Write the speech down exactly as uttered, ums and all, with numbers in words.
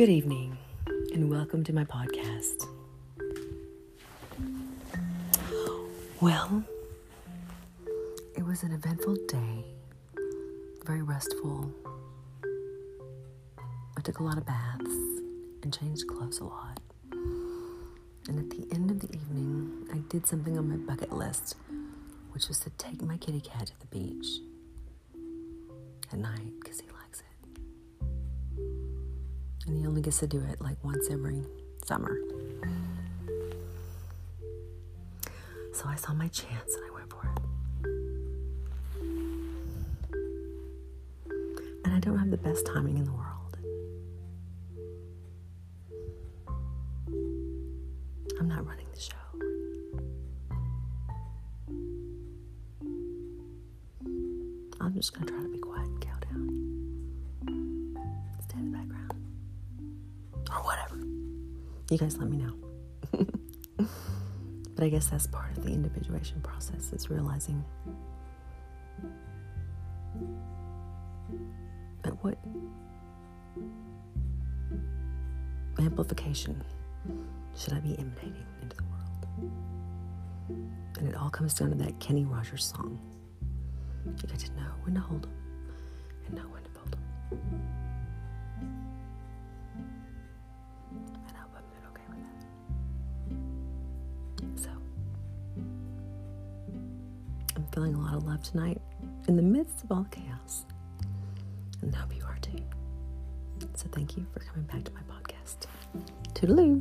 Good evening, and welcome to my podcast. Well, it was an eventful day, very restful. I took a lot of baths and changed clothes a lot. And at the end of the evening, I did something on my bucket list, which was to take my kitty cat to the beach at night because he likes it. And he only gets to do it like once every summer. So I saw my chance and I went for it. And I don't have the best timing in the world. I'm not running the show. I'm just going to try to be quiet and cow down. Stay in the background. Or whatever. You guys let me know. But I guess that's part of the individuation process, is realizing at what amplification should I be emanating into the world. And it all comes down to that Kenny Rogers song. You got to know when to hold 'em and know when to fold 'em. Feeling a lot of love tonight in the midst of all the chaos, and I hope you are too. So thank you for coming back to my podcast. Toodaloo.